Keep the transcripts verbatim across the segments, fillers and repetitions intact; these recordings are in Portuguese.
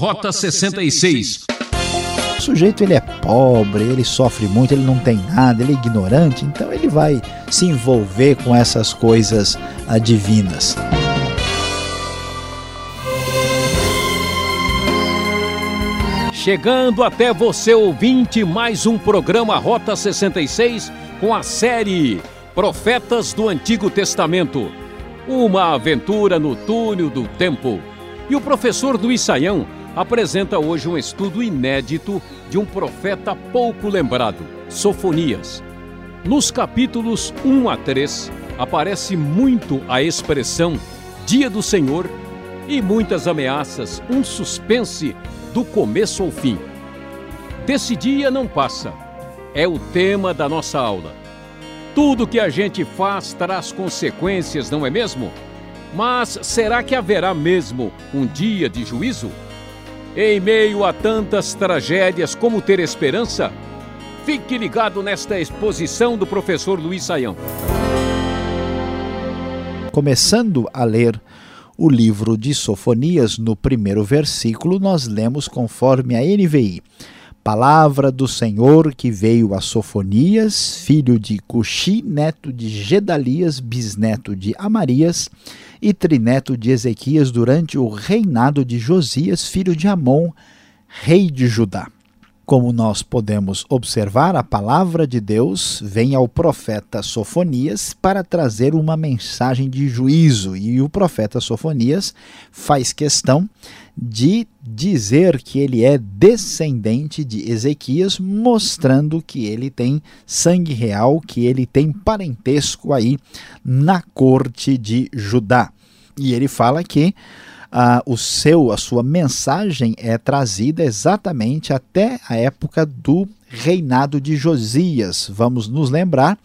Rota sessenta e seis. O sujeito ele é pobre, ele sofre muito, ele não tem nada, ele é ignorante, então ele vai se envolver com essas coisas divinas. Chegando até você, ouvinte, mais um programa Rota sessenta e seis com a série Profetas do Antigo Testamento. Uma aventura no túnel do tempo. E o professor Luiz Sayão apresenta hoje um estudo inédito de um profeta pouco lembrado, Sofonias. Nos capítulos um a três aparece muito a expressão Dia do Senhor e muitas ameaças, um suspense do começo ao fim. Desse dia não passa, é o tema da nossa aula. Tudo que a gente faz traz consequências, não é mesmo? Mas será que haverá mesmo um dia de juízo? Em meio a tantas tragédias, como ter esperança? Fique ligado nesta exposição do professor Luiz Sayão. Começando a ler o livro de Sofonias, no primeiro versículo, nós lemos conforme a N V I. Palavra do Senhor que veio a Sofonias, filho de Cuxi, neto de Gedalias, bisneto de Amarias e trineto de Ezequias, durante o reinado de Josias, filho de Amom, rei de Judá. Como nós podemos observar, a palavra de Deus vem ao profeta Sofonias para trazer uma mensagem de juízo. E o profeta Sofonias faz questão de dizer que ele é descendente de Ezequias, mostrando que ele tem sangue real, que ele tem parentesco aí na corte de Judá. E ele fala que Ah, o seu, a sua mensagem é trazida exatamente até a época do reinado de Josias. Vamos nos lembrar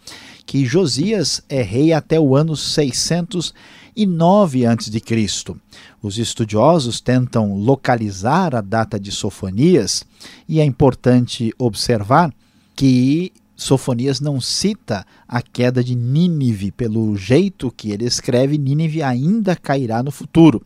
que Josias é rei até o ano seiscentos e nove antes de Cristo. Os estudiosos tentam localizar a data de Sofonias e é importante observar que Sofonias não cita a queda de Nínive. Pelo jeito que ele escreve, Nínive ainda cairá no futuro.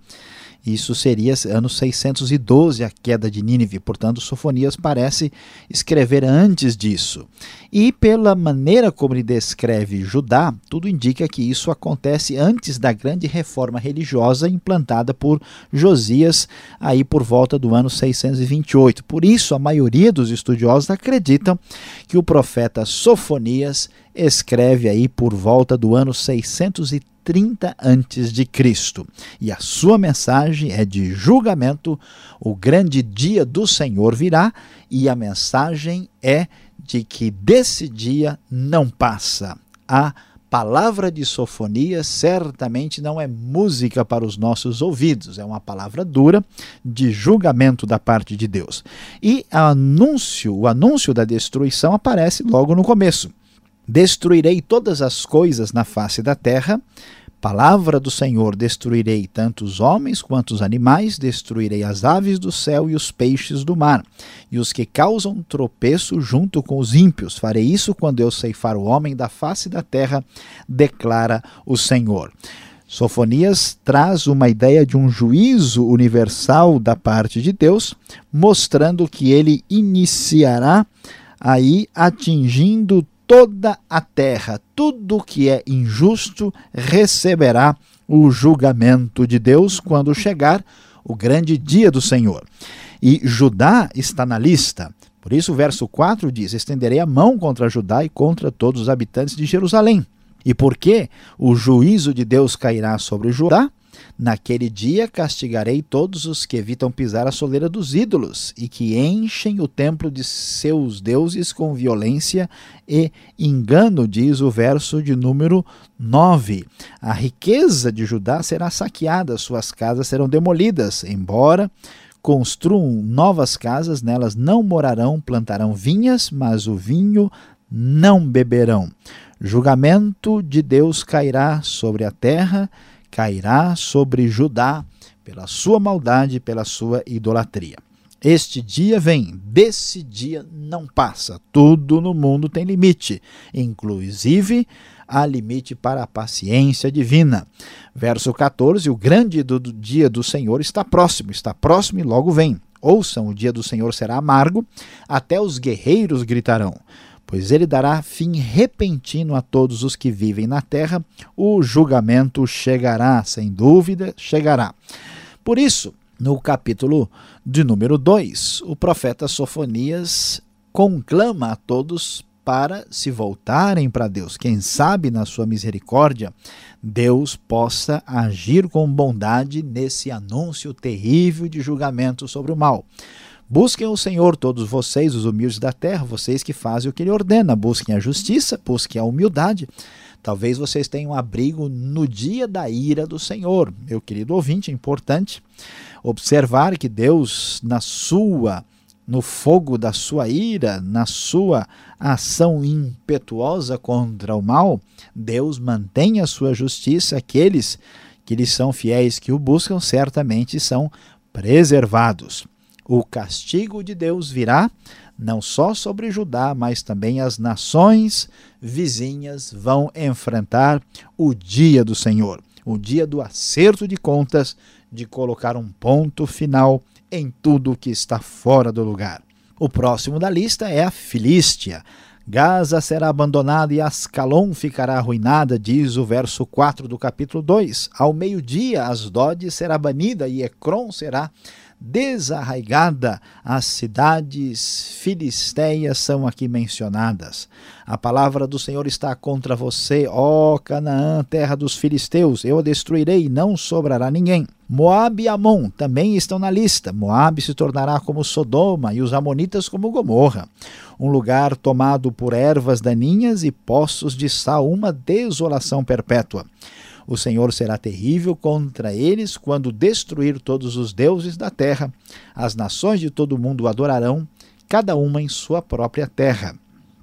Isso seria ano seiscentos e doze, a queda de Nínive. Portanto, Sofonias parece escrever antes disso. E pela maneira como ele descreve Judá, tudo indica que isso acontece antes da grande reforma religiosa implantada por Josias, aí por volta do ano seiscentos e vinte e oito. Por isso, a maioria dos estudiosos acreditam que o profeta Sofonias escreve aí por volta do ano seiscentos e trinta antes de Cristo. E a sua mensagem é de julgamento. O grande dia do Senhor virá, e a mensagem é de que desse dia não passa. A palavra de Sofonias certamente não é música para os nossos ouvidos, é uma palavra dura de julgamento da parte de Deus. E o anúncio, o anúncio da destruição aparece logo no começo. Destruirei todas as coisas na face da terra. Palavra do Senhor, destruirei tanto os homens quanto os animais, destruirei as aves do céu e os peixes do mar, e os que causam tropeço junto com os ímpios. Farei isso quando eu ceifar o homem da face da terra, declara o Senhor. Sofonias traz uma ideia de um juízo universal da parte de Deus, mostrando que ele iniciará aí atingindo toda a terra. Tudo que é injusto receberá o julgamento de Deus quando chegar o grande dia do Senhor. E Judá está na lista. Por isso o verso quatro diz: estenderei a mão contra Judá e contra todos os habitantes de Jerusalém. E porque o juízo de Deus cairá sobre Judá, naquele dia castigarei todos os que evitam pisar a soleira dos ídolos e que enchem o templo de seus deuses com violência e engano, diz o verso de número nove. A riqueza de Judá será saqueada, suas casas serão demolidas, embora construam novas casas, nelas não morarão, plantarão vinhas, mas o vinho não beberão. Julgamento de Deus cairá sobre a terra, cairá sobre Judá pela sua maldade, pela sua idolatria. Este dia vem, desse dia não passa. Tudo no mundo tem limite, inclusive há limite para a paciência divina. Verso quatorze, o grande dia do Senhor está próximo, está próximo e logo vem. Ouçam, o dia do Senhor será amargo, até os guerreiros gritarão, pois ele dará fim repentino a todos os que vivem na terra. O julgamento chegará, sem dúvida, chegará. Por isso, no capítulo de número dois, o profeta Sofonias conclama a todos para se voltarem para Deus. Quem sabe, na sua misericórdia, Deus possa agir com bondade nesse anúncio terrível de julgamento sobre o mal. Busquem o Senhor, todos vocês, os humildes da terra, vocês que fazem o que ele ordena. Busquem a justiça, busquem a humildade. Talvez vocês tenham abrigo no dia da ira do Senhor. Meu querido ouvinte, é importante observar que Deus, na sua, no fogo da sua ira, na sua ação impetuosa contra o mal, Deus mantém a sua justiça. Aqueles que lhe são fiéis, que o buscam, certamente são preservados. O castigo de Deus virá não só sobre Judá, mas também as nações vizinhas vão enfrentar o dia do Senhor, o dia do acerto de contas, de colocar um ponto final em tudo que está fora do lugar. O próximo da lista é a Filístia. Gaza será abandonada e Ascalon ficará arruinada, diz o verso quatro do capítulo dois. Ao meio-dia, Asdode será banida e Ekron será desarraigada. As cidades filisteias são aqui mencionadas. A palavra do Senhor está contra você, ó Canaã, terra dos filisteus. Eu a destruirei e não sobrará ninguém. Moabe e Amom também estão na lista. Moabe se tornará como Sodoma e os amonitas como Gomorra. Um lugar tomado por ervas daninhas e poços de sal, uma desolação perpétua. O Senhor será terrível contra eles quando destruir todos os deuses da terra. As nações de todo o mundo o adorarão, cada uma em sua própria terra.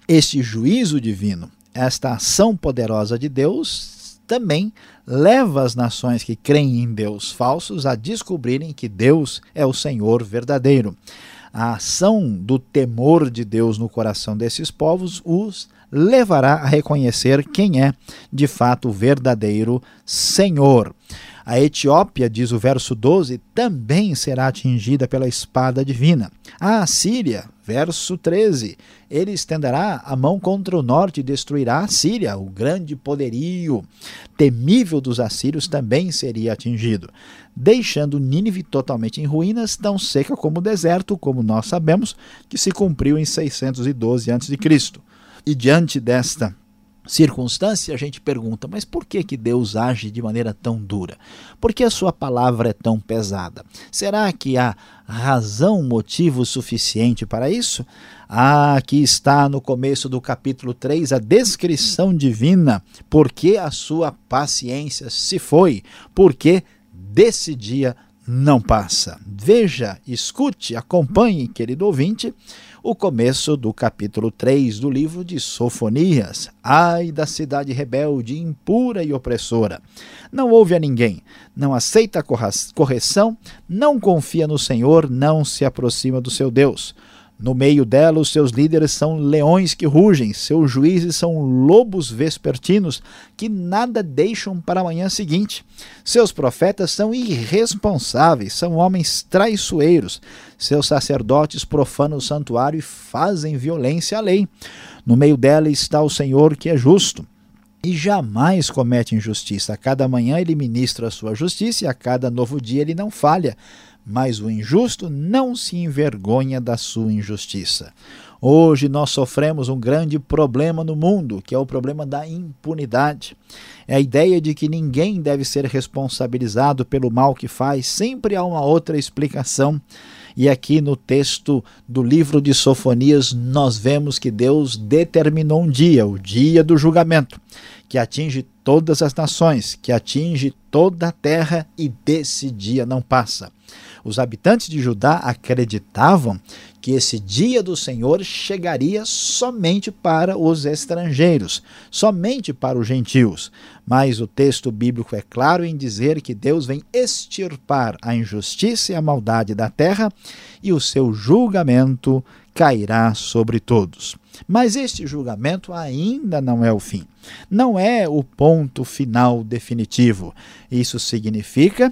Este juízo divino, esta ação poderosa de Deus, também leva as nações que creem em Deus falsos a descobrirem que Deus é o Senhor verdadeiro. A ação do temor de Deus no coração desses povos os levará a reconhecer quem é de fato o verdadeiro Senhor. A Etiópia, diz o verso doze, também será atingida pela espada divina. A Assíria, verso treze, ele estenderá a mão contra o norte e destruirá a Assíria. O grande poderio temível dos assírios também seria atingido, deixando Nínive totalmente em ruínas, tão seca como o deserto, como nós sabemos, que se cumpriu em seiscentos e doze antes de Cristo E diante desta circunstância, a gente pergunta, mas por que que Deus age de maneira tão dura? Por que a sua palavra é tão pesada? Será que há razão, motivo suficiente para isso? Ah, aqui está no começo do capítulo três a descrição divina, porque a sua paciência se foi, porque desse dia não passa. Veja, escute, acompanhe, querido ouvinte, o começo do capítulo três do livro de Sofonias. Ai da cidade rebelde, impura e opressora! Não ouve a ninguém, não aceita correção, não confia no Senhor, não se aproxima do seu Deus. No meio dela, os seus líderes são leões que rugem, seus juízes são lobos vespertinos que nada deixam para a manhã seguinte. Seus profetas são irresponsáveis, são homens traiçoeiros. Seus sacerdotes profanam o santuário e fazem violência à lei. No meio dela está o Senhor, que é justo e jamais comete injustiça. A cada manhã ele ministra a sua justiça e a cada novo dia ele não falha. Mas o injusto não se envergonha da sua injustiça. Hoje nós sofremos um grande problema no mundo, que é o problema da impunidade. É a ideia de que ninguém deve ser responsabilizado pelo mal que faz. Sempre há uma outra explicação. E aqui no texto do livro de Sofonias, nós vemos que Deus determinou um dia, o dia do julgamento, que atinge todas as nações, que atinge toda a terra, e desse dia não passa. Os habitantes de Judá acreditavam que esse dia do Senhor chegaria somente para os estrangeiros, somente para os gentios. Mas o texto bíblico é claro em dizer que Deus vem extirpar a injustiça e a maldade da terra, e o seu julgamento cairá sobre todos. Mas este julgamento ainda não é o fim, não é o ponto final definitivo. Isso significa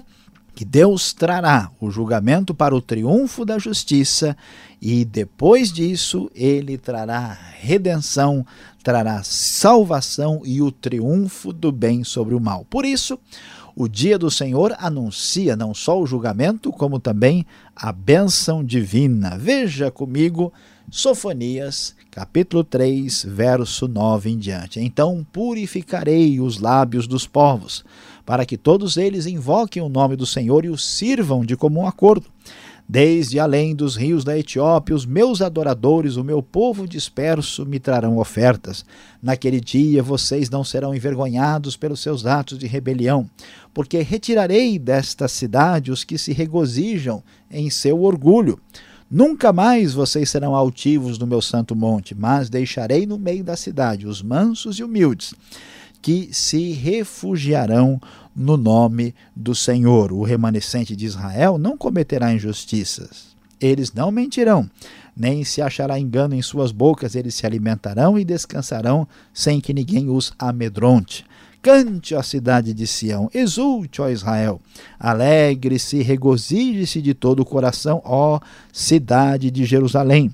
que Deus trará o julgamento para o triunfo da justiça e depois disso ele trará redenção, trará salvação e o triunfo do bem sobre o mal. Por isso, o dia do Senhor anuncia não só o julgamento, como também a bênção divina. Veja comigo Sofonias, capítulo três, verso nove em diante. Então purificarei os lábios dos povos, para que todos eles invoquem o nome do Senhor e o sirvam de comum acordo. Desde além dos rios da Etiópia, os meus adoradores, o meu povo disperso, me trarão ofertas. Naquele dia vocês não serão envergonhados pelos seus atos de rebelião, porque retirarei desta cidade os que se regozijam em seu orgulho. Nunca mais vocês serão altivos no meu santo monte, mas deixarei no meio da cidade os mansos e humildes, que se refugiarão no nome do Senhor. O remanescente de Israel não cometerá injustiças. Eles não mentirão, nem se achará engano em suas bocas. Eles se alimentarão e descansarão sem que ninguém os amedronte. Cante, ó cidade de Sião, exulte, ó Israel, alegre-se, regozije-se de todo o coração, ó cidade de Jerusalém.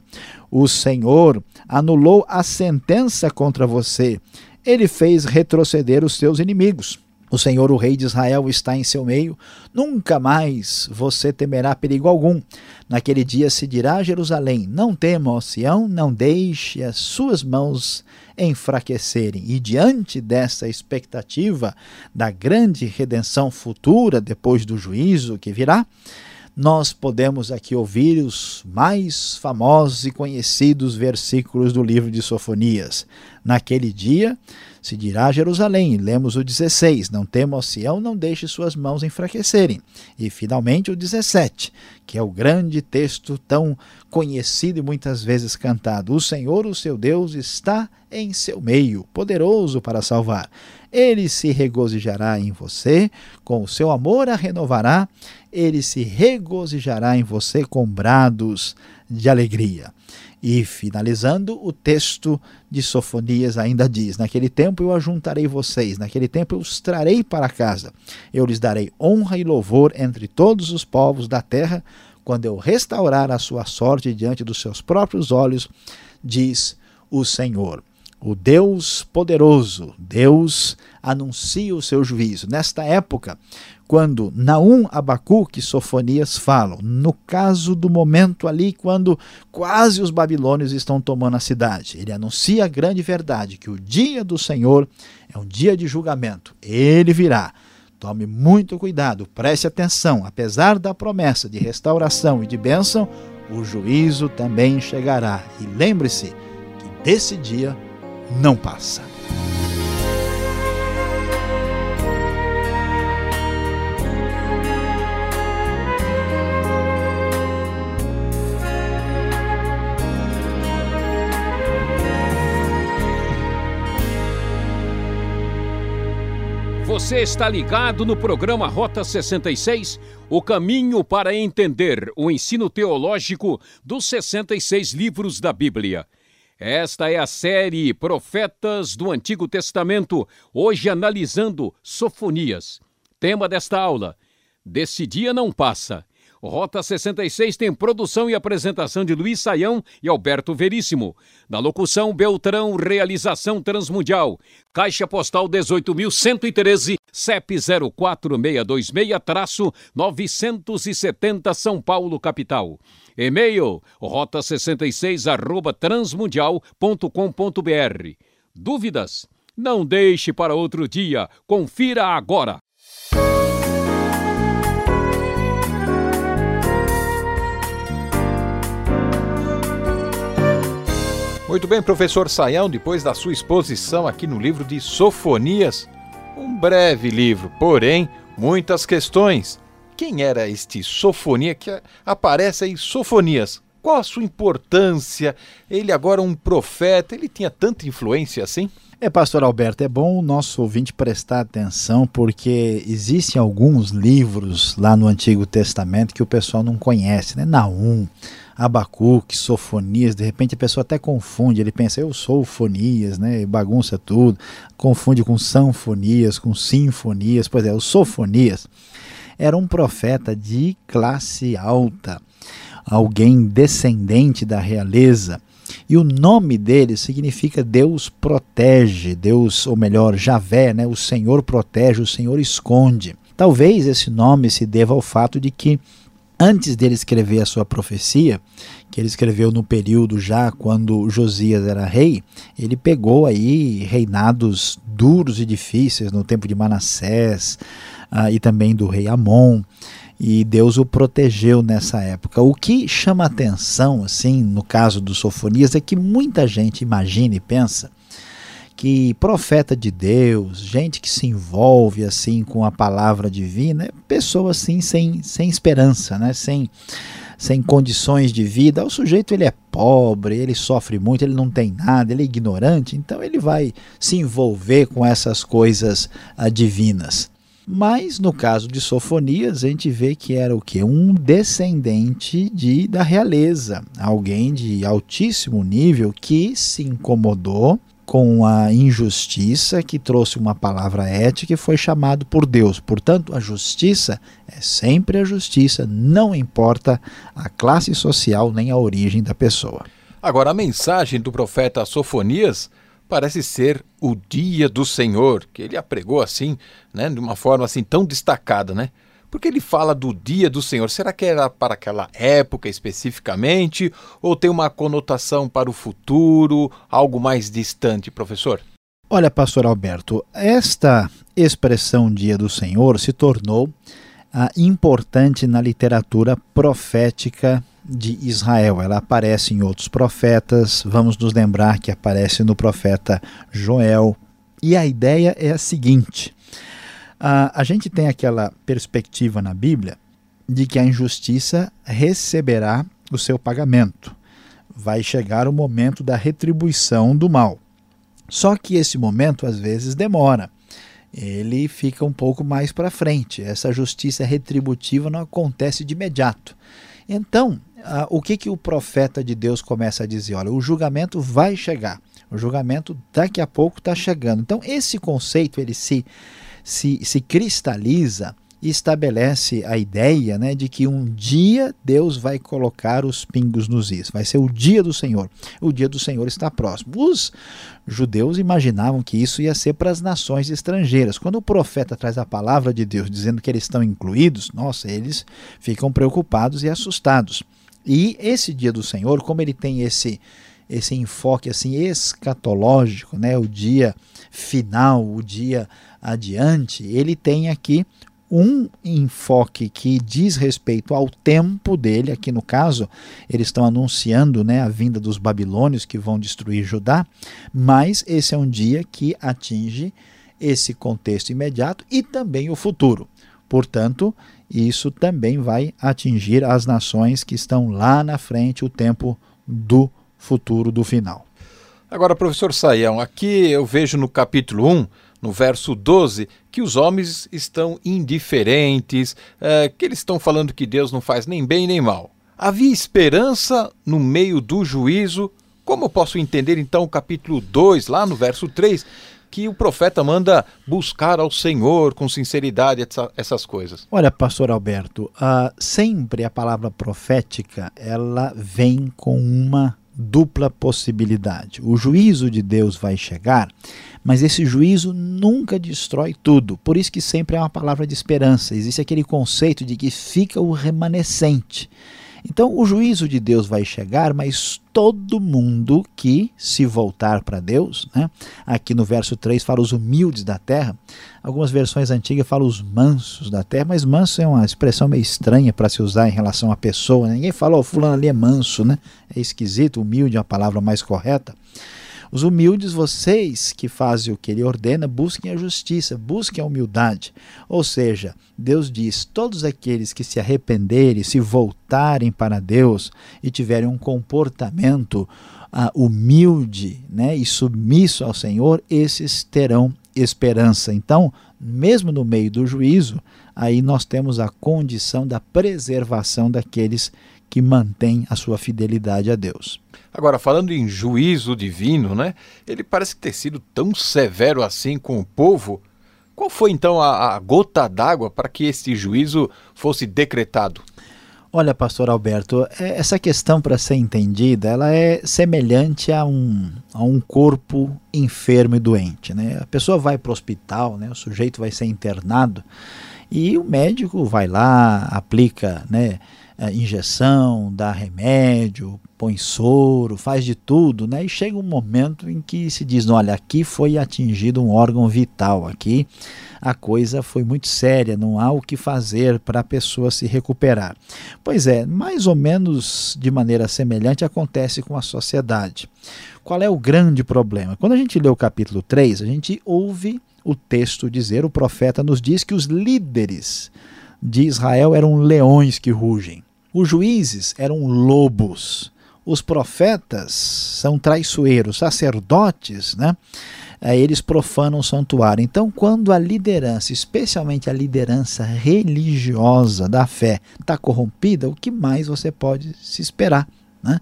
O Senhor anulou a sentença contra você. Ele fez retroceder os seus inimigos. O Senhor, o Rei de Israel, está em seu meio. Nunca mais você temerá perigo algum. Naquele dia se dirá a Jerusalém: não tema, ó Sião, não deixe as suas mãos enfraquecerem. E diante dessa expectativa da grande redenção futura, depois do juízo que virá, nós podemos aqui ouvir os mais famosos e conhecidos versículos do livro de Sofonias. Naquele dia se dirá a Jerusalém, lemos o dezesseis, não tema, ó Sião, não deixe suas mãos enfraquecerem. E finalmente o dezessete, que é o grande texto tão conhecido e muitas vezes cantado: o Senhor, o seu Deus, está em seu meio, poderoso para salvar. Ele se regozijará em você, com o seu amor a renovará, ele se regozijará em você com brados de alegria. E finalizando, o texto de Sofonias ainda diz: naquele tempo eu ajuntarei vocês, naquele tempo eu os trarei para casa, eu lhes darei honra e louvor entre todos os povos da terra, quando eu restaurar a sua sorte diante dos seus próprios olhos, diz o Senhor. O Deus poderoso, Deus anuncia o seu juízo. Nesta época, quando Naum, Habacuque e Sofonias falam, no caso do momento ali, quando quase os babilônios estão tomando a cidade, ele anuncia a grande verdade, que o dia do Senhor é um dia de julgamento. Ele virá. Tome muito cuidado, preste atenção. Apesar da promessa de restauração e de bênção, o juízo também chegará. E lembre-se que desse dia não passa. Você está ligado no programa Rota sessenta e seis, o caminho para entender o ensino teológico dos sessenta e seis livros da Bíblia. Esta é a série Profetas do Antigo Testamento, hoje analisando Sofonias. Tema desta aula: desse dia não passa. Rota sessenta e seis tem produção e apresentação de Luiz Sayão e Alberto Veríssimo. Na locução, Beltrão, realização Transmundial. Caixa postal dezoito mil cento e treze, C E P zero quatro seis dois seis, novecentos e setenta, São Paulo, capital. E-mail, rota sessenta e seis, arroba transmundial ponto com ponto br. Dúvidas? Não deixe para outro dia. Confira agora. Muito bem, professor Sayão, depois da sua exposição aqui no livro de Sofonias, um breve livro, porém, muitas questões. Quem era este Sofonias que aparece aí, Sofonias? Qual a sua importância? Ele agora um profeta, ele tinha tanta influência assim? É, pastor Alberto, é bom o nosso ouvinte prestar atenção, porque existem alguns livros lá no Antigo Testamento que o pessoal não conhece, né? Naum, Habacuque, Sofonias, de repente a pessoa até confunde, ele pensa, eu sou Fonias, né? Bagunça tudo, confunde com Sanfonias, com Sinfonias, pois é, o Sofonias. era um profeta de classe alta, alguém descendente da realeza. E o nome dele significa Deus protege, Deus, ou melhor, Javé, né? O Senhor protege, o Senhor esconde. Talvez esse nome se deva ao fato de que, antes dele escrever a sua profecia, que ele escreveu no período já quando Josias era rei, ele pegou aí reinados duros e difíceis no tempo de Manassés uh, e também do rei Amom, e Deus o protegeu nessa época. O que chama atenção, assim, no caso dos Sofonias, é que muita gente imagina e pensa que profeta de Deus, gente que se envolve assim com a palavra divina, é pessoa assim sem, sem esperança, né? sem, sem condições de vida. O sujeito ele é pobre, ele sofre muito, ele não tem nada, ele é ignorante, então ele vai se envolver com essas coisas ah, divinas. Mas no caso de Sofonias, a gente vê que era o quê? Um descendente de, da realeza, alguém de altíssimo nível que se incomodou com a injustiça, que trouxe uma palavra ética e foi chamado por Deus. Portanto, a justiça é sempre a justiça, não importa a classe social nem a origem da pessoa. Agora, a mensagem do profeta Sofonias parece ser o dia do Senhor, que ele apregou assim, né, de uma forma assim tão destacada, né? Porque ele fala do dia do Senhor. Será que era para aquela época especificamente? Ou tem uma conotação para o futuro, algo mais distante, professor? Olha, pastor Alberto, esta expressão dia do Senhor se tornou ah, importante na literatura profética de Israel. Ela aparece em outros profetas. Vamos nos lembrar que aparece no profeta Joel. E a ideia é a seguinte: a gente tem aquela perspectiva na Bíblia de que a injustiça receberá o seu pagamento. Vai chegar o momento da retribuição do mal. Só que esse momento, às vezes, demora. Ele fica um pouco mais para frente. Essa justiça retributiva não acontece de imediato. Então, o que, que o profeta de Deus começa a dizer? Olha, o julgamento vai chegar. O julgamento daqui a pouco está chegando. Então, esse conceito, ele se... Se, se cristaliza e estabelece a ideia, né, de que um dia Deus vai colocar os pingos nos is. Vai ser o dia do Senhor. O dia do Senhor está próximo. Os judeus imaginavam que isso ia ser para as nações estrangeiras. Quando o profeta traz a palavra de Deus dizendo que eles estão incluídos, nossa, eles ficam preocupados e assustados. E esse dia do Senhor, como ele tem esse... esse enfoque assim escatológico, né? O dia final, o dia adiante, ele tem aqui um enfoque que diz respeito ao tempo dele. Aqui no caso, eles estão anunciando, né, a vinda dos babilônios que vão destruir Judá, mas esse é um dia que atinge esse contexto imediato e também o futuro. Portanto, isso também vai atingir as nações que estão lá na frente, o tempo do futuro do final. Agora, professor Sayão, aqui eu vejo no capítulo um, no verso doze, que os homens estão indiferentes, é, que eles estão falando que Deus não faz nem bem nem mal. Havia esperança no meio do juízo. Como eu posso entender então o capítulo dois, lá no verso três, que o profeta manda buscar ao Senhor com sinceridade, essa, essas coisas? Olha, pastor Alberto, uh, sempre a palavra profética, ela vem com uma dupla possibilidade. O juízo de Deus vai chegar, mas esse juízo nunca destrói tudo. Por isso que sempre é uma palavra de esperança. Existe aquele conceito de que fica o remanescente. Então, o juízo de Deus vai chegar, mas todo mundo que se voltar para Deus, né? Aqui no verso três fala os humildes da terra, algumas versões antigas falam os mansos da terra, mas manso é uma expressão meio estranha para se usar em relação à pessoa, né? Ninguém fala, oh, fulano ali é manso, né? É esquisito, humilde é uma palavra mais correta. Os humildes, vocês que fazem o que ele ordena, busquem a justiça, busquem a humildade. Ou seja, Deus diz, todos aqueles que se arrependerem, se voltarem para Deus e tiverem um comportamento ah, humilde, né, e submisso ao Senhor, esses terão esperança. Então, mesmo no meio do juízo, aí nós temos a condição da preservação daqueles que mantém a sua fidelidade a Deus. Agora, falando em juízo divino, né? Ele parece ter sido tão severo assim com o povo Qual foi então a, a gota d'água para que esse juízo fosse decretado? Olha, pastor Alberto, essa questão, para ser entendida, ela é semelhante a um, a um corpo enfermo e doente, né? A pessoa vai para o hospital, né? O sujeito vai ser internado e o médico vai lá, aplica, né, injeção, dá remédio, põe soro, faz de tudo, né? E chega um momento em que se diz, olha, aqui foi atingido um órgão vital, aqui a coisa foi muito séria, não há o que fazer para a pessoa se recuperar. Pois é, mais ou menos de maneira semelhante acontece com a sociedade. Qual é o grande problema? Quando a gente lê o capítulo três, a gente ouve o texto dizer, o profeta nos diz que os líderes de Israel eram leões que rugem, os juízes eram lobos, os profetas são traiçoeiros, sacerdotes, né? Eles profanam o santuário. Então, quando a liderança, especialmente a liderança religiosa da fé, está corrompida, o que mais você pode se esperar? Né?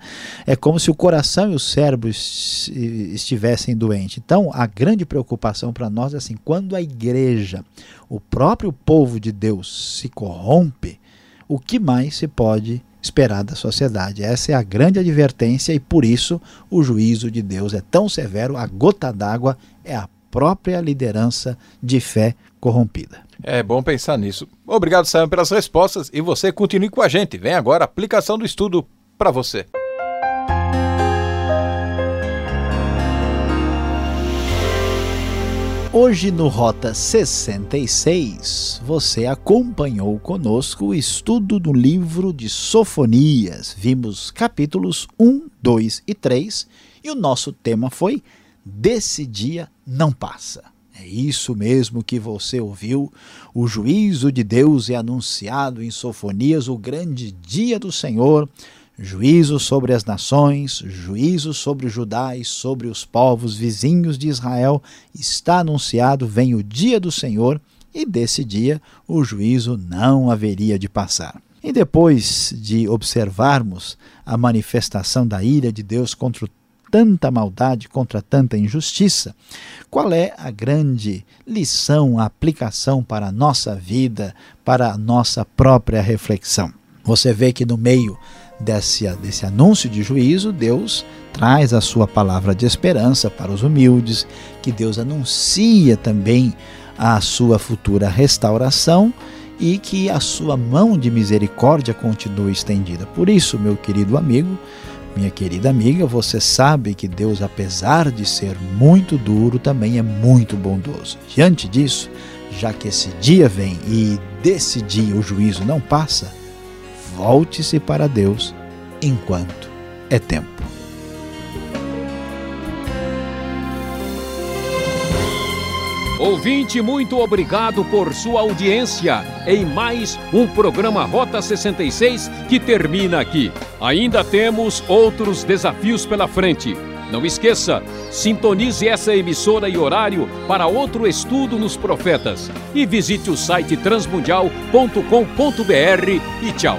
É como se o coração e o cérebro estivessem doentes. Então, a grande preocupação para nós é assim, quando a igreja, o próprio povo de Deus se corrompe, o que mais se pode esperar da sociedade? Essa é a grande advertência e por isso o juízo de Deus é tão severo, a gota d'água é a própria liderança de fé corrompida. É bom pensar nisso. Obrigado, Sayão, pelas respostas e você continue com a gente. Vem agora a aplicação do estudo para você. Hoje no Rota sessenta e seis, você acompanhou conosco o estudo do livro de Sofonias. Vimos capítulos um, dois e três e o nosso tema foi Desse Dia Não Passa. É isso mesmo que você ouviu, o juízo de Deus é anunciado em Sofonias, o grande dia do Senhor, juízo sobre as nações, juízo sobre Judá e sobre os povos vizinhos de Israel, está anunciado, vem o dia do Senhor, e desse dia o juízo não haveria de passar. E depois de observarmos a manifestação da ira de Deus contra tanta maldade, contra tanta injustiça, qual é a grande lição, a aplicação para a nossa vida, para a nossa própria reflexão? Você vê que no meio Desse, desse anúncio de juízo, Deus traz a sua palavra de esperança para os humildes, que Deus anuncia também a sua futura restauração e que a sua mão de misericórdia continue estendida. Por isso, meu querido amigo, minha querida amiga, você sabe que Deus, apesar de ser muito duro, também é muito bondoso. Diante disso, já que esse dia vem e desse dia o juízo não passa, volte-se para Deus enquanto é tempo. Ouvinte, muito obrigado por sua audiência em mais um programa Rota sessenta e seis que termina aqui. Ainda temos outros desafios pela frente. Não esqueça, sintonize essa emissora e horário para outro estudo nos profetas. E visite o site transmundial ponto com ponto br e tchau.